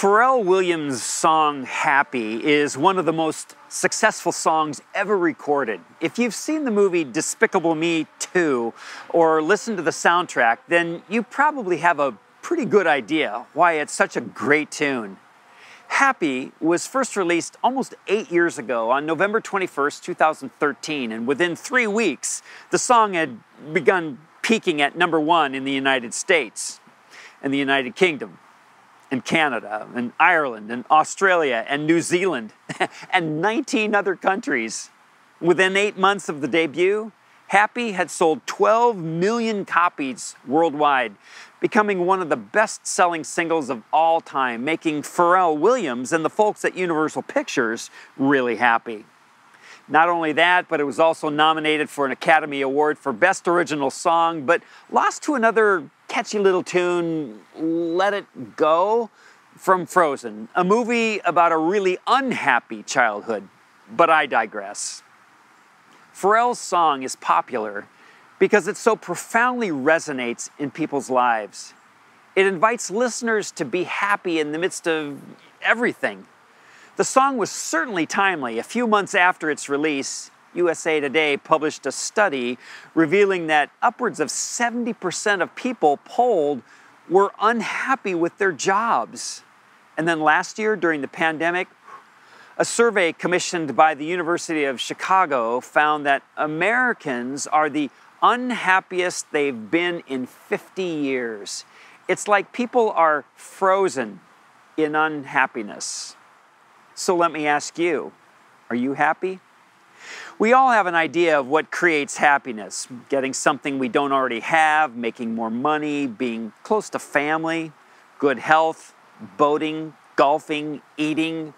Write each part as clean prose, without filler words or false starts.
Pharrell Williams' song Happy is one of the most successful songs ever recorded. If you've seen the movie Despicable Me 2 or listened to the soundtrack, then you probably have a pretty good idea why it's such a great tune. Happy was first released almost 8 years ago on November 21st, 2013, and within 3 weeks, the song had begun peaking at #1 in the United States and the United Kingdom, and Canada, and Ireland, and Australia, and New Zealand, and 19 other countries. Within 8 months of the debut, Happy had sold 12 million copies worldwide, becoming one of the best-selling singles of all time, making Pharrell Williams and the folks at Universal Pictures really happy. Not only that, but it was also nominated for an Academy Award for Best Original Song, but lost to another catchy little tune, Let It Go, from Frozen, a movie about a really unhappy childhood. But I digress. Pharrell's song is popular because it so profoundly resonates in people's lives. It invites listeners to be happy in the midst of everything. The song was certainly timely. A few months after its release, USA Today published a study revealing that upwards of 70% of people polled were unhappy with their jobs. And then last year, during the pandemic, a survey commissioned by the University of Chicago found that Americans are the unhappiest they've been in 50 years. It's like people are frozen in unhappiness. So let me ask you, are you happy? We all have an idea of what creates happiness: getting something we don't already have, making more money, being close to family, good health, boating, golfing, eating,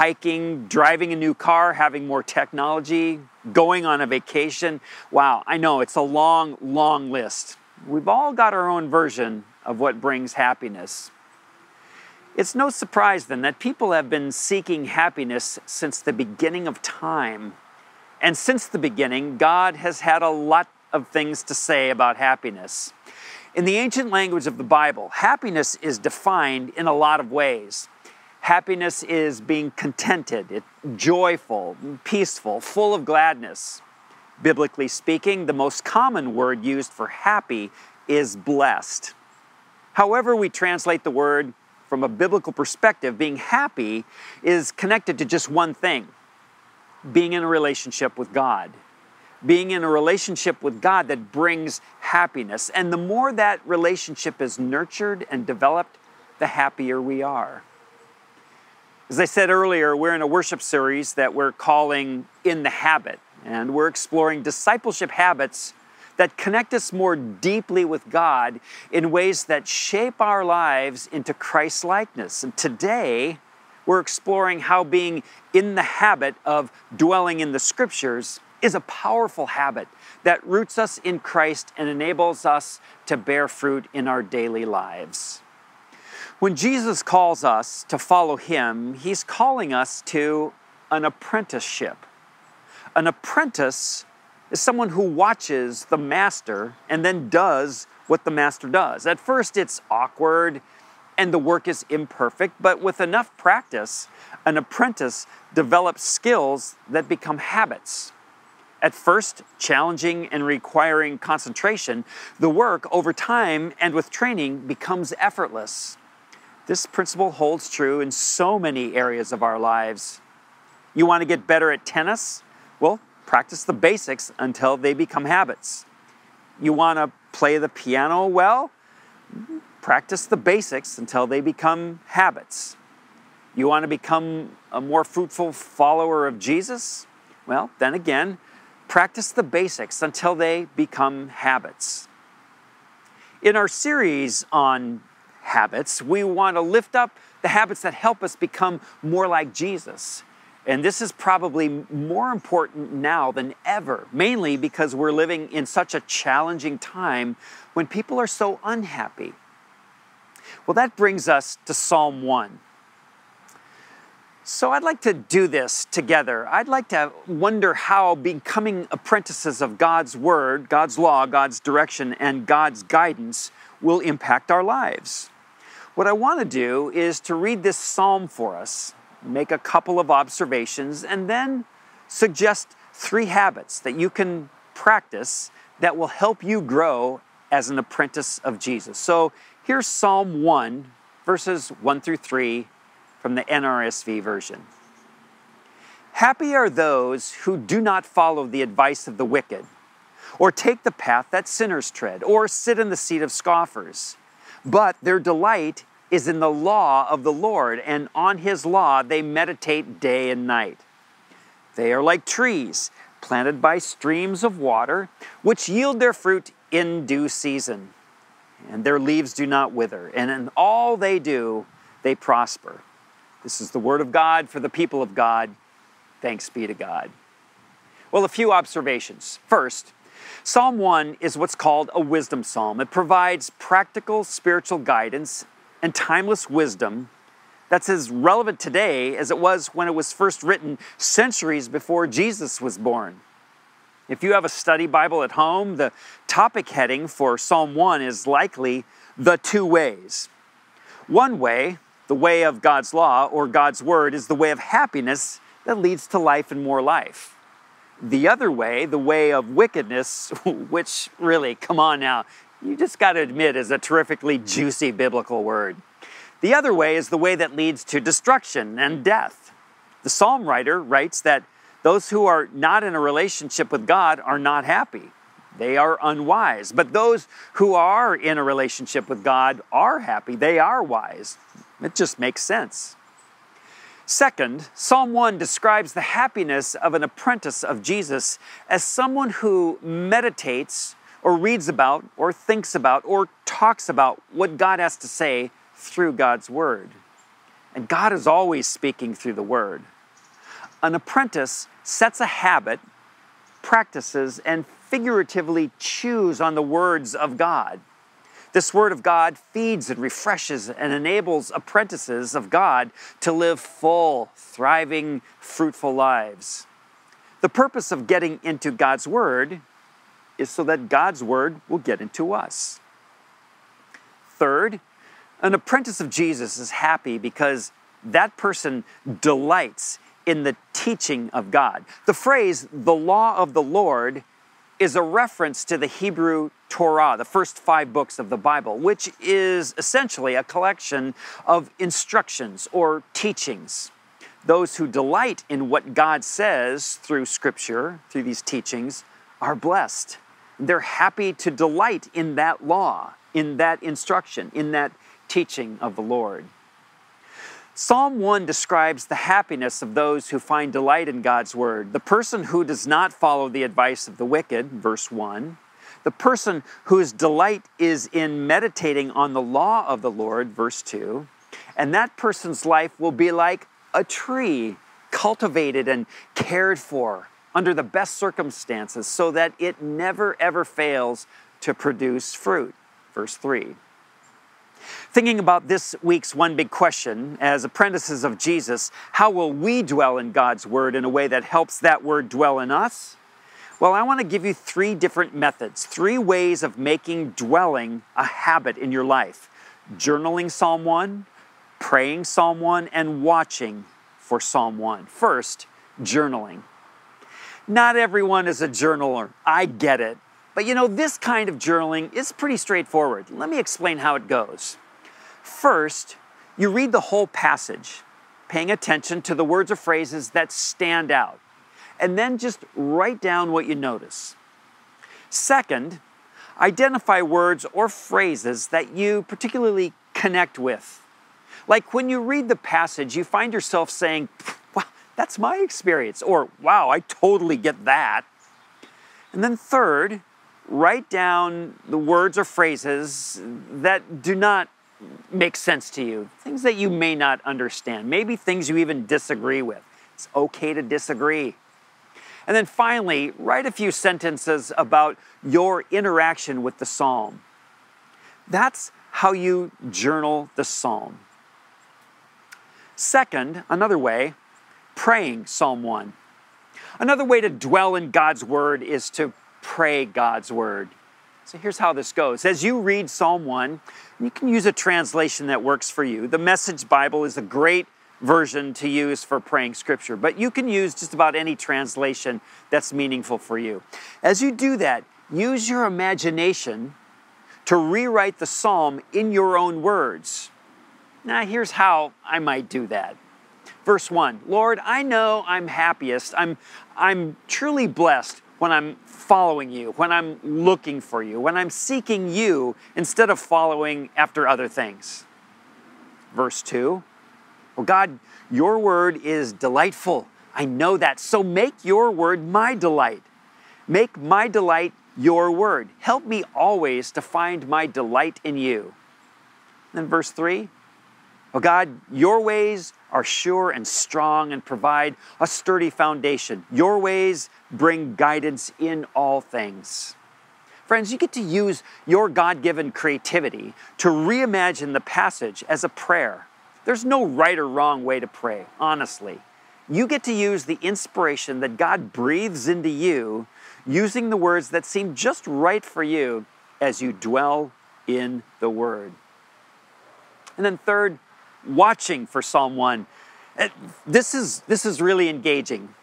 hiking, driving a new car, having more technology, going on a vacation. Wow, I know, it's a long, long list. We've all got our own version of what brings happiness. It's no surprise, then, that people have been seeking happiness since the beginning of time. And since the beginning, God has had a lot of things to say about happiness. In the ancient language of the Bible, happiness is defined in a lot of ways. Happiness is being contented, joyful, peaceful, full of gladness. Biblically speaking, the most common word used for happy is blessed. However we translate the word, from a biblical perspective, being happy is connected to just one thing: being in a relationship with God. Being in a relationship with God that brings happiness. And the more that relationship is nurtured and developed, the happier we are. As I said earlier, we're in a worship series that we're calling In the Habit, and we're exploring discipleship habits that connect us more deeply with God in ways that shape our lives into Christ-likeness. And today, we're exploring how being in the habit of dwelling in the Scriptures is a powerful habit that roots us in Christ and enables us to bear fruit in our daily lives. When Jesus calls us to follow Him, He's calling us to an apprenticeship. An apprentice is someone who watches the master and then does what the master does. At first, it's awkward and the work is imperfect, but with enough practice, an apprentice develops skills that become habits. At first, challenging and requiring concentration, the work over time and with training becomes effortless. This principle holds true in so many areas of our lives. You want to get better at tennis? Well, practice the basics until they become habits. You want to play the piano well? Practice the basics until they become habits. You want to become a more fruitful follower of Jesus? Well, then again, practice the basics until they become habits. In our series on habits, we want to lift up the habits that help us become more like Jesus. And this is probably more important now than ever, mainly because we're living in such a challenging time when people are so unhappy. Well, that brings us to Psalm 1. So I'd like to do this together. I'd like to wonder how becoming apprentices of God's Word, God's law, God's direction, and God's guidance will impact our lives. What I want to do is to read this psalm for us, make a couple of observations, and then suggest 3 habits that you can practice that will help you grow as an apprentice of Jesus. So here's Psalm 1, verses 1-3 from the NRSV version. Happy are those who do not follow the advice of the wicked, or take the path that sinners tread, or sit in the seat of scoffers. But their delight is in the law of the Lord, and on his law they meditate day and night. They are like trees planted by streams of water, which yield their fruit in due season, and their leaves do not wither, and in all they do, they prosper. This is the word of God for the people of God. Thanks be to God. Well, a few observations. First, Psalm 1 is what's called a wisdom psalm. It provides practical spiritual guidance and timeless wisdom that's as relevant today as it was when it was first written centuries before Jesus was born. If you have a study Bible at home, the topic heading for Psalm 1 is likely the 2 ways. One way, the way of God's law or God's word, is the way of happiness that leads to life and more life. The other way, the way of wickedness, which really, come on now, you just got to admit is a terrifically juicy biblical word. The other way is the way that leads to destruction and death. The psalm writer writes that those who are not in a relationship with God are not happy. They are unwise. But those who are in a relationship with God are happy. They are wise. It just makes sense. Second, Psalm 1 describes the happiness of an apprentice of Jesus as someone who meditates or reads about or thinks about or talks about what God has to say through God's word. And God is always speaking through the word. An apprentice sets a habit, practices, and figuratively chews on the words of God. This word of God feeds and refreshes and enables apprentices of God to live full, thriving, fruitful lives. The purpose of getting into God's word is so that God's word will get into us. Third, an apprentice of Jesus is happy because that person delights in the teaching of God. The phrase, the law of the Lord, is a reference to the Hebrew Torah, the first 5 books of the Bible, which is essentially a collection of instructions or teachings. Those who delight in what God says through Scripture, through these teachings, are blessed. They're happy to delight in that law, in that instruction, in that teaching of the Lord. Psalm 1 describes the happiness of those who find delight in God's word. The person who does not follow the advice of the wicked, verse 1. The person whose delight is in meditating on the law of the Lord, verse 2. And that person's life will be like a tree cultivated and cared for under the best circumstances so that it never ever fails to produce fruit, verse 3. Thinking about this week's One Big Question, as apprentices of Jesus, how will we dwell in God's word in a way that helps that word dwell in us? Well, I want to give you 3 different methods, 3 ways of making dwelling a habit in your life. Journaling Psalm 1, praying Psalm 1, and watching for Psalm 1. First, journaling. Not everyone is a journaler. I get it. But you know, this kind of journaling is pretty straightforward. Let me explain how it goes. First, you read the whole passage, paying attention to the words or phrases that stand out, and then just write down what you notice. Second, identify words or phrases that you particularly connect with. Like when you read the passage, you find yourself saying, wow, that's my experience, or wow, I totally get that. And then third, write down the words or phrases that do not make sense to you, things that you may not understand, maybe things you even disagree with. It's okay to disagree. And then finally, write a few sentences about your interaction with the psalm. That's how you journal the psalm. Second, another way, praying Psalm 1. Another way to dwell in God's word is to pray God's word. So here's how this goes. As you read Psalm 1, you can use a translation that works for you. The Message Bible is a great version to use for praying scripture, but you can use just about any translation that's meaningful for you. As you do that, use your imagination to rewrite the psalm in your own words. Now, here's how I might do that. Verse 1, Lord, I know I'm happiest. I'm truly blessed when I'm following you, when I'm looking for you, when I'm seeking you instead of following after other things. Verse 2, well, God, your word is delightful. I know that. So make your word my delight. Make my delight your word. Help me always to find my delight in you. Then verse 3, oh God, your ways are sure and strong and provide a sturdy foundation. Your ways bring guidance in all things. Friends, you get to use your God-given creativity to reimagine the passage as a prayer. There's no right or wrong way to pray, honestly. You get to use the inspiration that God breathes into you, using the words that seem just right for you as you dwell in the Word. And then third, watching for Psalm 1. This is really engaging.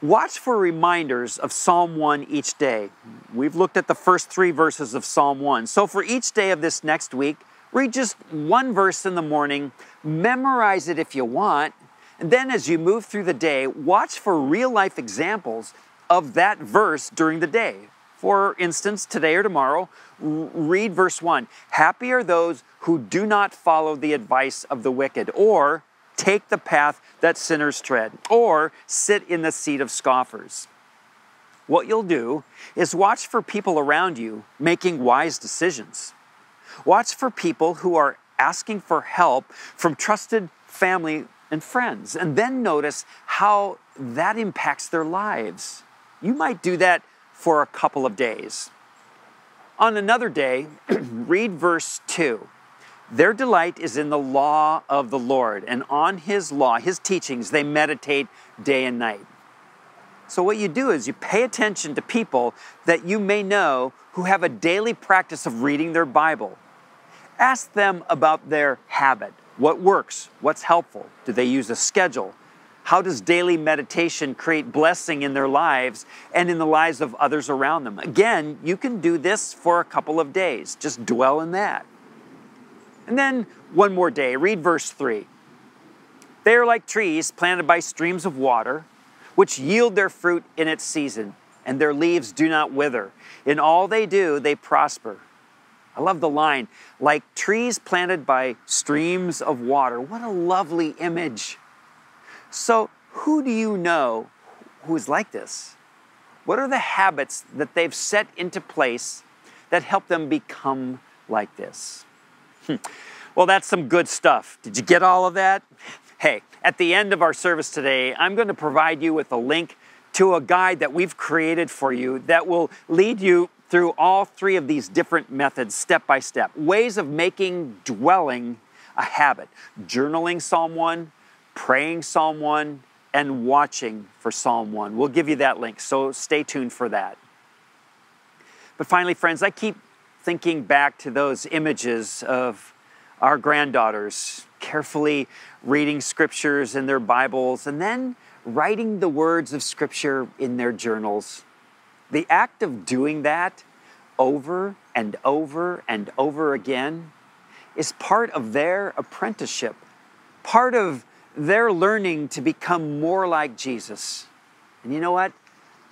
Watch for reminders of Psalm 1 each day. We've looked at the first three verses of Psalm 1. So for each day of this next week, read just one verse in the morning, memorize it if you want, and then as you move through the day, watch for real-life examples of that verse during the day. For instance, today or tomorrow, read verse 1. Happy are those who do not follow the advice of the wicked, or take the path that sinners tread, or sit in the seat of scoffers. What you'll do is watch for people around you making wise decisions. Watch for people who are asking for help from trusted family and friends, and then notice how that impacts their lives. You might do that for a couple of days. On another day, read verse 2. Their delight is in the law of the Lord, and on his law, his teachings, they meditate day and night. So what you do is you pay attention to people that you may know who have a daily practice of reading their Bible. Ask them about their habit. What works? What's helpful? Do they use a schedule? How does daily meditation create blessing in their lives and in the lives of others around them? Again, you can do this for a couple of days. Just dwell in that. And then one more day, read verse 3. They are like trees planted by streams of water, which yield their fruit in its season, and their leaves do not wither. In all they do, they prosper. I love the line, like trees planted by streams of water. What a lovely image. So who do you know who is like this? What are the habits that they've set into place that help them become like this? Well, that's some good stuff. Did you get all of that? Hey, at the end of our service today, I'm going to provide you with a link to a guide that we've created for you that will lead you through all three of these different methods step by step. Ways of making dwelling a habit. Journaling Psalm 1, praying Psalm 1, and watching for Psalm 1. We'll give you that link, so stay tuned for that. But finally, friends, I keep thinking back to those images of our granddaughters carefully reading scriptures in their Bibles and then writing the words of scripture in their journals. The act of doing that over and over and over again is part of their apprenticeship, part of their learning to become more like Jesus. And you know what?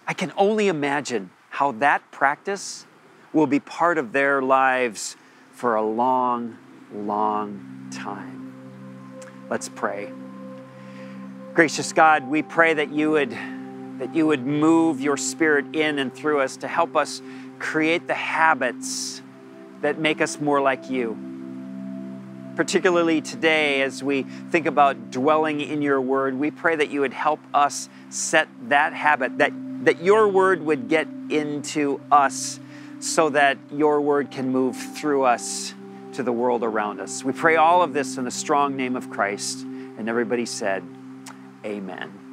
I can only imagine how that practice will be part of their lives for a long, long time. Let's pray. Gracious God, we pray that you would move your Spirit in and through us to help us create the habits that make us more like you. Particularly today, as we think about dwelling in your word, we pray that you would help us set that habit, that your word would get into us so that your word can move through us to the world around us. We pray all of this in the strong name of Christ. And everybody said, Amen.